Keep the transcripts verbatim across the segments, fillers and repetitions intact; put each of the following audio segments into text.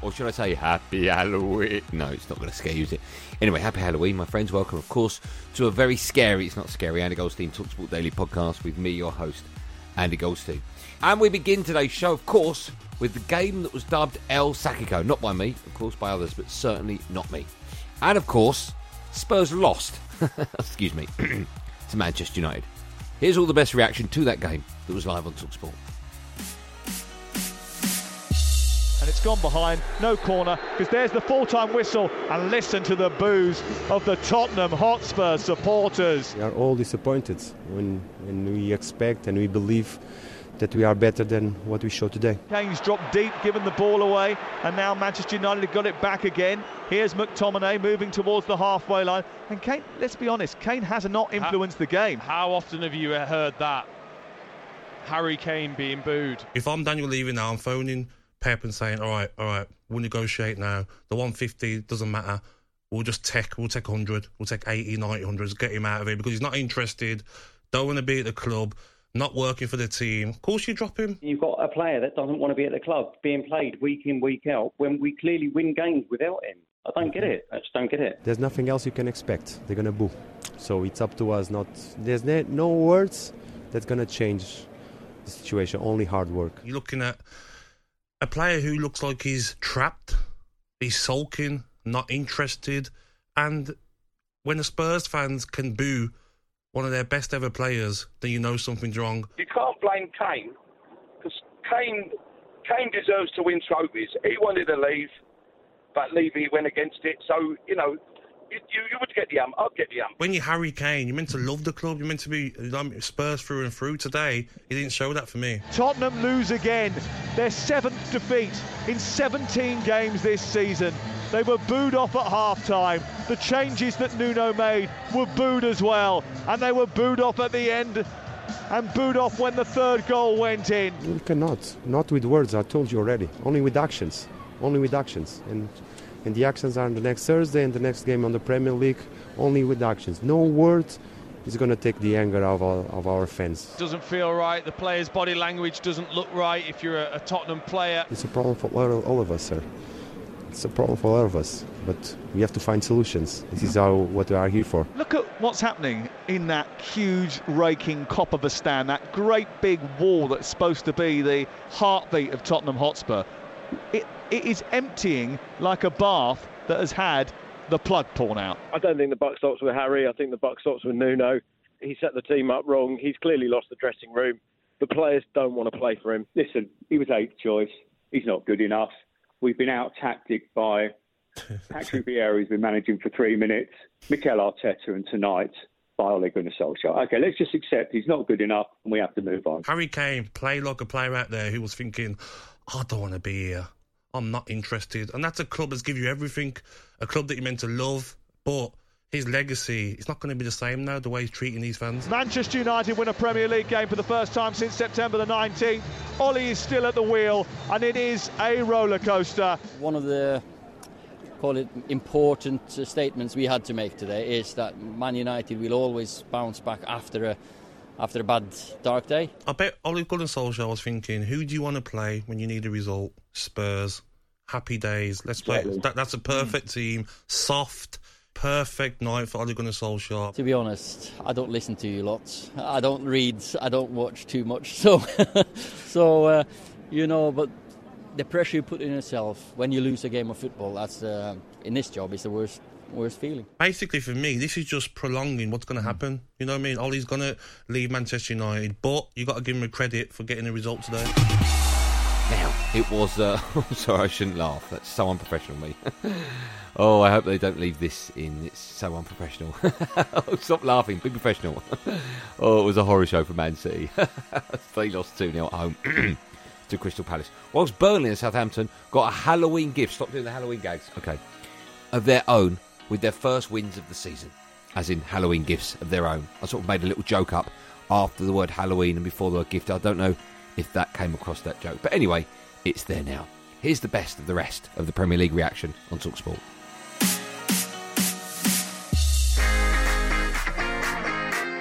Or should I say Happy Halloween? No, it's not going to scare you, is it? Anyway, Happy Halloween, my friends. Welcome, of course, to a very scary, it's not scary, Andy Goldstein TalkSport Daily podcast with me, your host, Andy Goldstein. And we begin today's show, of course, with the game that was dubbed El Sakiko. Not by me, of course, by others, but certainly not me. And, of course, Spurs lost, excuse me, to Manchester United. Here's all the best reaction to that game that was live on TalkSport. It's gone behind, no corner, because there's the full-time whistle, and listen to the boos of the Tottenham Hotspur supporters. We are all disappointed when, when we expect and we believe that we are better than what we show today. Kane's dropped deep, given the ball away, and now Manchester United have got it back again. Here's McTominay moving towards the halfway line, and Kane, let's be honest, Kane has not influenced how, the game. How often have you heard that? Harry Kane being booed. If I'm Daniel Levy now, I'm phoning Pep and saying, all right, all right, we'll negotiate now. The one fifty doesn't matter. We'll just take, we'll take one hundred, we'll take eighty, ninety, one hundred, get him out of it because he's not interested, don't want to be at the club, not working for the team. Of course you drop him. You've got a player that doesn't want to be at the club, being played week in, week out, when we clearly win games without him. I don't get it. I just don't get it. There's nothing else you can expect. They're going to boo. So it's up to us. Not There's no words that's going to change the situation, only hard work. You're looking at a player who looks like he's trapped, he's sulking, not interested, and when the Spurs fans can boo one of their best ever players, then you know something's wrong. You can't blame Kane, because Kane, Kane deserves to win trophies. He wanted to leave, but Levy went against it, so, you know, you, you would get the ump, I'd get the ump. When you're Harry Kane, you're meant to love the club, you're meant to be um, Spurs through and through. Today, he didn't show that for me. Tottenham lose again. Their seventh defeat in seventeen games this season. They were booed off at half-time. The changes that Nuno made were booed as well. And they were booed off at the end and booed off when the third goal went in. We cannot. Not with words, I told you already. Only with actions. Only with actions. And And the actions are on the next Thursday and the next game on the Premier League, only with actions. No word is going to take the anger of our, of our fans. Doesn't feel right. The player's body language doesn't look right if you're a, a Tottenham player. It's a problem for all, all of us, sir. It's a problem for all of us. But we have to find solutions. This is our, what we are here for. Look at what's happening in that huge raking cop of a stand, that great big wall that's supposed to be the heartbeat of Tottenham Hotspur. It, it is emptying like a bath that has had the plug torn out. I don't think the buck stops with Harry. I think the buck stops with Nuno. He set the team up wrong. He's clearly lost the dressing room. The players don't want to play for him. Listen, he was eighth choice. He's not good enough. We've been out-tacticked by Patrick Vieira, who's been managing for three minutes, Mikel Arteta, and tonight by Ole Gunnar Solskjaer. OK, let's just accept he's not good enough and we have to move on. Harry Kane played like a player out there who was thinking, I don't want to be here. I'm not interested. And that's a club that's given you everything, a club that you're meant to love. But his legacy, it's not going to be the same now, the way he's treating these fans. Manchester United win a Premier League game for the first time since September the nineteenth. Ollie is still at the wheel, and it is a roller coaster. One of the, call it, important statements we had to make today is that Man United will always bounce back after a After a bad, dark day. I bet Ole Gunnar Solskjaer was thinking, who do you want to play when you need a result? Spurs. Happy days. Let's play. That, that's a perfect mm. team. Soft. Perfect night for Ole Gunnar Solskjaer. To be honest, I don't listen to you lots. I don't read. I don't watch too much. So, so uh, you know, but the pressure you put in yourself when you lose a game of football, that's, uh, in this job, is the worst worst feeling. Basically, for me, this is just prolonging what's going to happen. You know what I mean? Ole's going to leave Manchester United, but you got to give him a credit for getting a result today. Now, it was... Uh, I'm sorry, I shouldn't laugh. That's so unprofessional, me. Oh, I hope they don't leave this in. It's so unprofessional. Stop laughing. Be professional. Oh, it was a horror show for Man City. They lost two nil at home to Crystal Palace. Whilst Burnley and Southampton got a Halloween gift. Stop doing the Halloween gags. Okay. Of their own, with their first wins of the season. As in Halloween gifts of their own. I sort of made a little joke up after the word Halloween and before the word gift. I don't know if that came across, that joke. But anyway, it's there now. Here's the best of the rest of the Premier League reaction on TalkSport.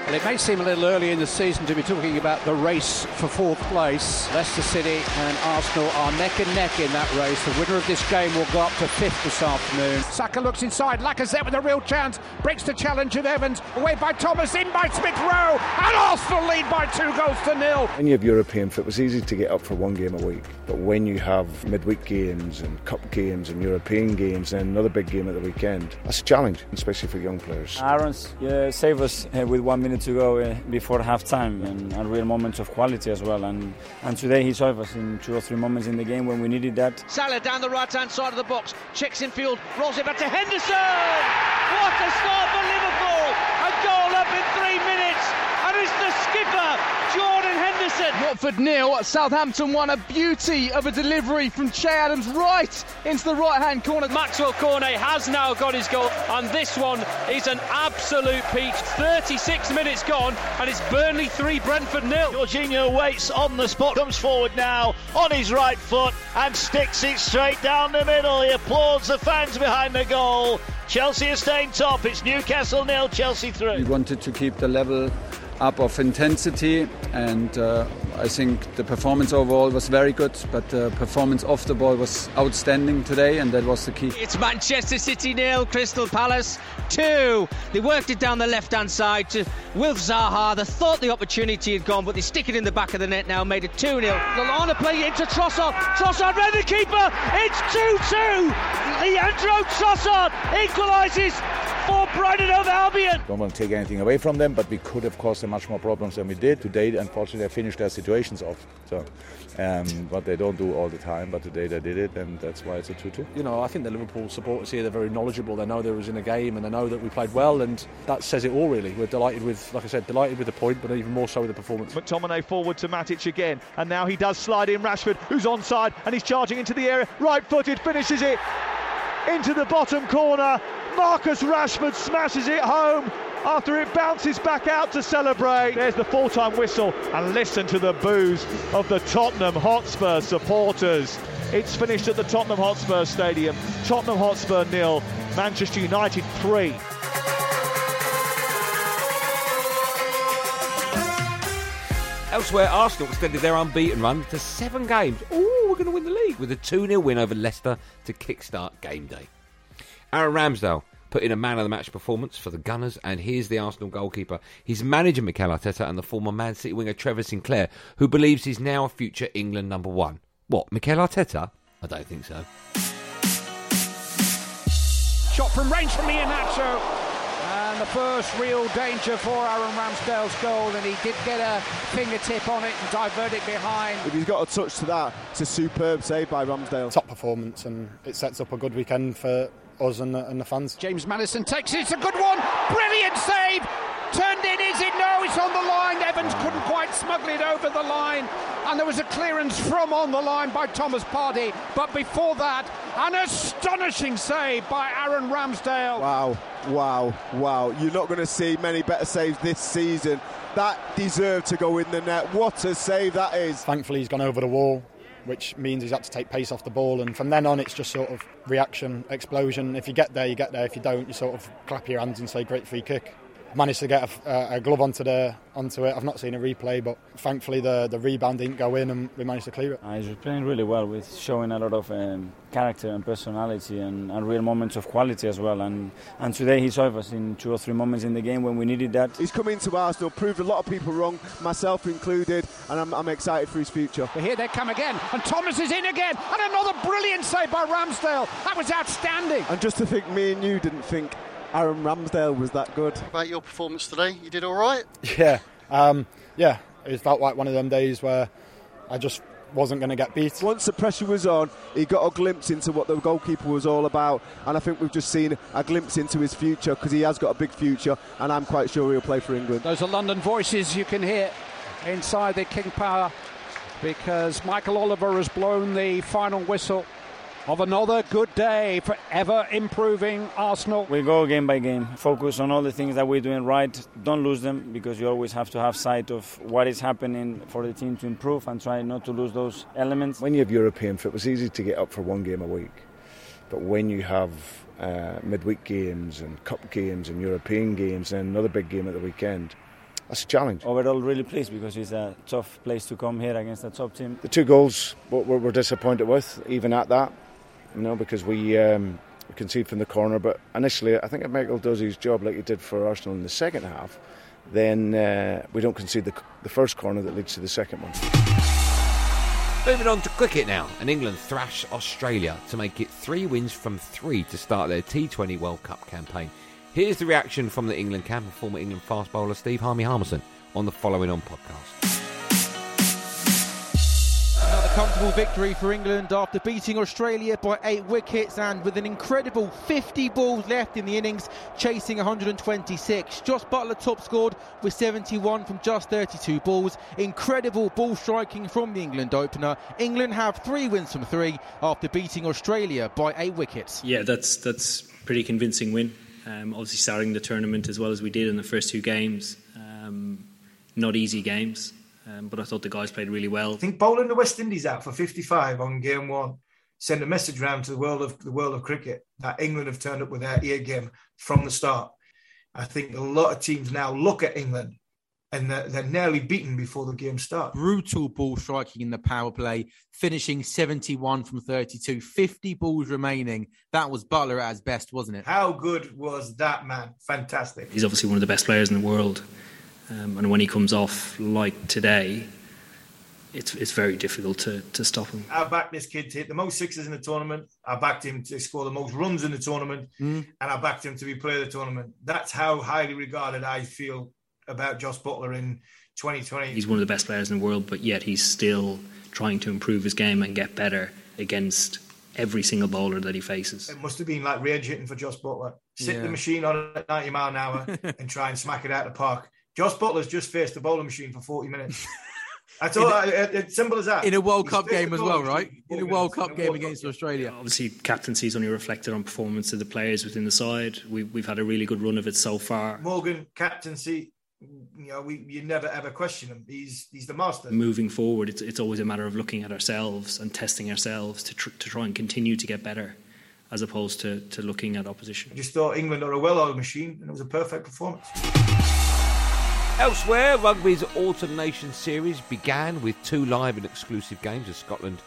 And it may seem a little early in the season to be talking about the race for fourth place. Leicester City and Arsenal are neck and neck in that race. The winner of this game will go up to fifth this afternoon. Saka looks inside. Lacazette with a real chance. Breaks the challenge of Evans. Away by Thomas. In by Smith Rowe. And Arsenal lead by two goals to nil. When you have European football, it's easy to get up for one game a week. But when you have midweek games and cup games and European games and another big game at the weekend, that's a challenge, especially for young players. Aarons, you save us with one minute to go before half time, and a real moment of quality as well, and and today he served us in two or three moments in the game when we needed that. Salah down the right hand side of the box, checks in field, rolls it back to Henderson. What a start for Liverpool, a goal up in three minutes, and it's the skipper, Jordan Henderson. Watford nil, Southampton won. A beauty of a delivery from Che Adams right into the right hand corner. Maxwell Cornet has now got his goal, and this one is an absolute peach. thirty-six minutes gone, and it's Burnley three, Brentford nil. Jorginho waits on the spot, comes forward now on his right foot and sticks it straight down the middle. He applauds the fans behind the goal. Chelsea are staying top. It's Newcastle nil, Chelsea three. We wanted to keep the level up of intensity, and uh, I think the performance overall was very good, but the performance off the ball was outstanding today, and that was the key. It's Manchester City nil, Crystal Palace two. They worked it down the left-hand side to Wilf Zaha. They thought the opportunity had gone, but they stick it in the back of the net now, made it two nil. Lallana playing it into Trossard. Trossard round the keeper. It's two two. Leandro Trossard equalises for Brighton of Albion. Don't want to take anything away from them, but we could have caused them much more problems than we did. Today, unfortunately, they finished their situations off. So, um, but they don't do all the time, but today they did it, and that's why it's a two two. You know, I think the Liverpool supporters here, they're very knowledgeable. They know they was in a game, and they know that we played well, and that says it all, really. We're delighted with, like I said, delighted with the point, but even more so with the performance. McTominay forward to Matic again, and now he does slide in Rashford, who's onside, and he's charging into the area, right-footed, finishes it into the bottom corner. Marcus Rashford smashes it home after it bounces back out to celebrate. There's the full-time whistle, and listen to the boos of the Tottenham Hotspur supporters. It's finished at the Tottenham Hotspur Stadium. Tottenham Hotspur nil, Manchester United three. Elsewhere, Arsenal extended their unbeaten run to seven games. Ooh, we're going to win the league with a two nil win over Leicester to kickstart game day. Aaron Ramsdale put in a man-of-the-match performance for the Gunners, and here's the Arsenal goalkeeper. His manager, Mikel Arteta, and the former Man City winger, Trevor Sinclair, who believes he's now a future England number one. What, Mikel Arteta? I don't think so. Shot from range from Iheanacho, and the first real danger for Aaron Ramsdale's goal, and he did get a fingertip on it and divert it behind. If he's got a touch to that, it's a superb save by Ramsdale. Top performance, and it sets up a good weekend for us and the, and the fans. James Maddison takes it, it's a good one, brilliant save, turned in, is it? No, it's on the line. Evans couldn't quite smuggle it over the line, and there was a clearance from on the line by Thomas Partey, but before that, an astonishing save by Aaron Ramsdale. Wow, wow, wow, you're not going to see many better saves this season. That deserved to go in the net. What a save that is. Thankfully he's gone over the wall, which means he's had to take pace off the ball, and from then on it's just sort of reaction, explosion. If you get there, you get there. If you don't, you sort of clap your hands and say great free kick. managed to get a, a glove onto the onto it. I've not seen a replay, but thankfully the, the rebound didn't go in and we managed to clear it. Uh, he's playing really well, with showing a lot of um, character and personality and, and real moments of quality as well. And, and today he saw us in two or three moments in the game when we needed that. He's come into Arsenal, proved a lot of people wrong, myself included, and I'm, I'm excited for his future. But here they come again, and Thomas is in again, and another brilliant save by Ramsdale. That was outstanding. And just to think me and you didn't think Aaron Ramsdale was that good. About your performance today, you did all right? Yeah, um, yeah. It felt like one of them days where I just wasn't going to get beat. Once the pressure was on, he got a glimpse into what the goalkeeper was all about, and I think we've just seen a glimpse into his future, because he has got a big future, and I'm quite sure he'll play for England. Those are London voices you can hear inside the King Power, because Michael Oliver has blown the final whistle of another good day for ever improving Arsenal. We go game by game, focus on all the things that we're doing right, don't lose them, because you always have to have sight of what is happening for the team to improve and try not to lose those elements. When you have European football, it's easy to get up for one game a week, but when you have uh, midweek games and cup games and European games and another big game at the weekend, that's a challenge. Overall, really pleased, because it's a tough place to come here against a top team. The two goals, what we're disappointed with, even at that, you know, because we um, concede from the corner. But initially, I think if Mikel does his job like he did for Arsenal in the second half, then uh, we don't concede the, the first corner that leads to the second one. Moving on to cricket now, and England thrash Australia to make it three wins from three to start their T twenty World Cup campaign. Here's the reaction from the England camp and former England fast bowler Steve Harmy Harmison on the Following On podcast. Comfortable victory for England after beating Australia by eight wickets, and with an incredible fifty balls left in the innings, chasing one hundred twenty-six. Jos Buttler top scored with seventy-one from just thirty-two balls. Incredible ball striking from the England opener. England have three wins from three after beating Australia by eight wickets. Yeah, that's that's pretty convincing win. Um, obviously starting the tournament as well as we did in the first two games. Um, not easy games. Um, but I thought the guys played really well. I think bowling the West Indies out for fifty-five on game one sent a message round to the world of the world of cricket that England have turned up with their ear game from the start. I think a lot of teams now look at England and they're, they're nearly beaten before the game starts. Brutal ball striking in the power play, finishing seventy-one from thirty-two, fifty balls remaining. That was Buttler at his best, wasn't it? How good was that man? Fantastic. He's obviously one of the best players in the world. Um, and when he comes off like today, it's it's very difficult to, to stop him. I backed this kid to hit the most sixes in the tournament. I backed him to score the most runs in the tournament. Mm. And I backed him to be player of the tournament. That's how highly regarded I feel about Jos Buttler in twenty twenty. He's one of the best players in the world, but yet he's still trying to improve his game and get better against every single bowler that he faces. It must have been like rage hitting for Jos Buttler. Sit yeah. the machine on at ninety mile an hour and try and smack it out of the park. Jos Buttler's just faced the bowling machine for forty minutes. That's all. It's simple as that. In a World He's Cup game as well, right? In a World Cup game World against Cup. Australia. Obviously, captaincy's only reflected on performance of the players within the side. We, we've had a really good run of it so far. Morgan, captaincy, you know, we you never ever question him. He's he's the master. Moving forward, it's it's always a matter of looking at ourselves and testing ourselves to tr- to try and continue to get better, as opposed to to looking at opposition. I just thought England are a well-oiled machine, and it was a perfect performance. Elsewhere, rugby's Autumn Nations series began with two live and exclusive games as Scotland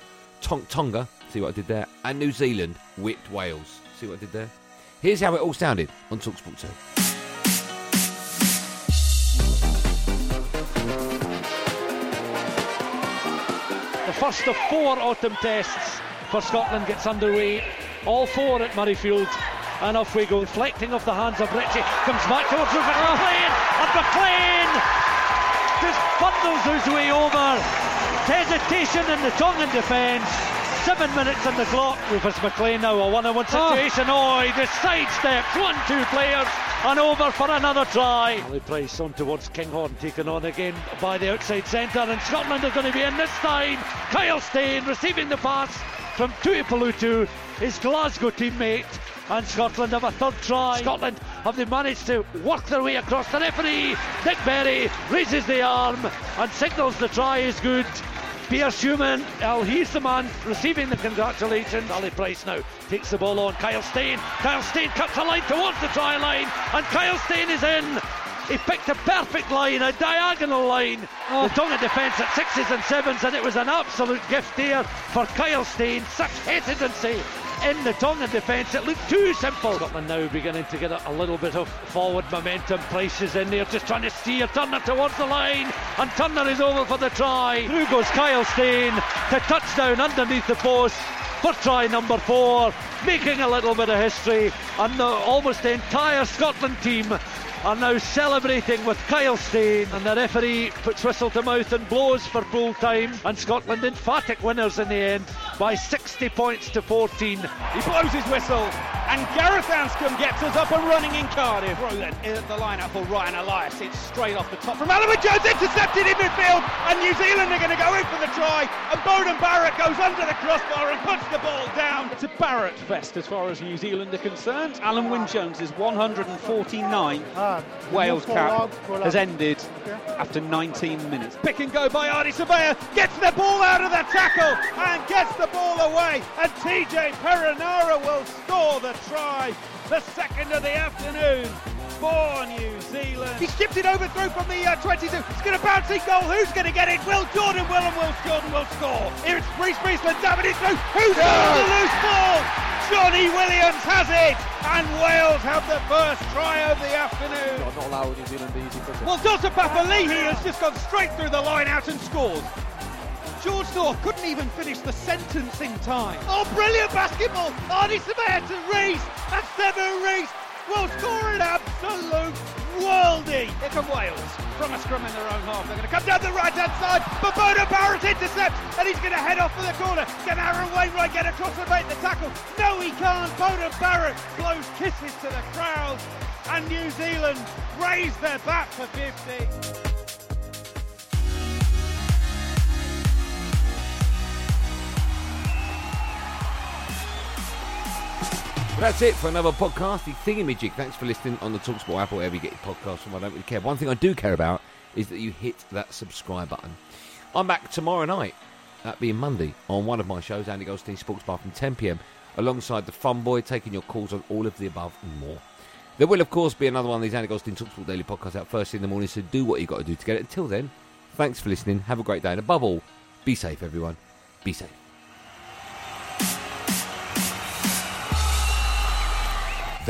tonked Tonga, see what I did there, and New Zealand whipped Wales, see what I did there. Here's how it all sounded on TalkSport two. The first of four autumn tests for Scotland gets underway, all four at Murrayfield. And off we go, deflecting off the hands of Ritchie, comes back towards Rufus McLean, and McLean just bundles his way over. Hesitation in the Tongan defence, seven minutes on the clock. Rufus McLean now a one-on-one situation, oh, oh he just sidesteps, one, two players, and over for another try. Well, Price on towards Kinghorn, taken on again by the outside centre, and Scotland are going to be in this time. Kyle Steyn receiving the pass from Tuipulotu, his Glasgow teammate. And Scotland have a third try. Scotland have they managed to work their way across. The referee, Nick Berry, raises the arm and signals the try is good. Pierce Human, oh, he's the man receiving the congratulations. Ali Price now takes the ball on Kyle Steyn. Kyle Steyn cuts a line towards the try line, and Kyle Steyn is in. He picked a perfect line, a diagonal line. Oh. The Tonga defence at sixes and sevens, and it was an absolute gift there for Kyle Steyn. Such hesitancy in the Tonga defence, it looked too simple. Scotland now beginning to get a little bit of forward momentum. Price is in there, just trying to steer Turner towards the line, and Turner is over for the try. Through goes Kyle Steyn to touchdown underneath the post for try number four, making a little bit of history, and the, almost the entire Scotland team are now celebrating with Kyle Steyn, and the referee puts whistle to mouth and blows for full time, and Scotland emphatic winners in the end by sixty points to fourteen. He blows his whistle and Gareth Anscombe gets us up and running in Cardiff. Roland in the lineup for Ryan Elias, it's straight off the top from Alan Wyn Jones, intercepted in midfield, and New Zealand are going to go in for the try, and Beauden Barrett goes under the crossbar and puts the ball down. It's a Barrett fest as far as New Zealand are concerned. Alan Wyn Jones is one hundred forty-nine. Wales cap has ended after nineteen minutes. Pick and go by Ardy Surveyor, gets the ball out of the tackle and gets the ball away, and T J Perenara will score the try, the second of the afternoon for New Zealand. He skipped it over through from the uh, twenty-two. It's going to bounce in goal. Who's going to get it? Will Jordan will, and Will Jordan will score. Here it's Reece Beastland dabbing it through. Who's got the loose ball? Johnny Williams has it, and Wales have the first try of the afternoon. Not allowing New Zealand the easy footer. Well, Dota Papali'i has just gone straight through the line out and scored. George Thorpe couldn't even finish the sentence in time. Oh, brilliant basketball! Ardy Surveyor to Reece, and Seven Reece will score an absolute worldie. Here come Wales from a scrum in their own half. They're going to come down the right-hand side, but Beauden Barrett intercepts, and he's going to head off for the corner. Can Aaron Wainwright get across and make the tackle? No, he can't. Beauden Barrett blows kisses to the crowd, and New Zealand raise their bat for fifty. That's it for another podcast, the Thingamajig. Thanks for listening on the TalkSport app or wherever you get your podcasts from. I don't really care. One thing I do care about is that you hit that subscribe button. I'm back tomorrow night, that being Monday, on one of my shows, Andy Goldstein Sports Bar, from ten p m, alongside the Fun Boy, taking your calls on all of the above and more. There will, of course, be another one of these Andy Goldstein TalkSport Daily podcasts out first thing in the morning, so do what you've got to do to get it. Until then, thanks for listening. Have a great day. And above all, be safe, everyone. Be safe.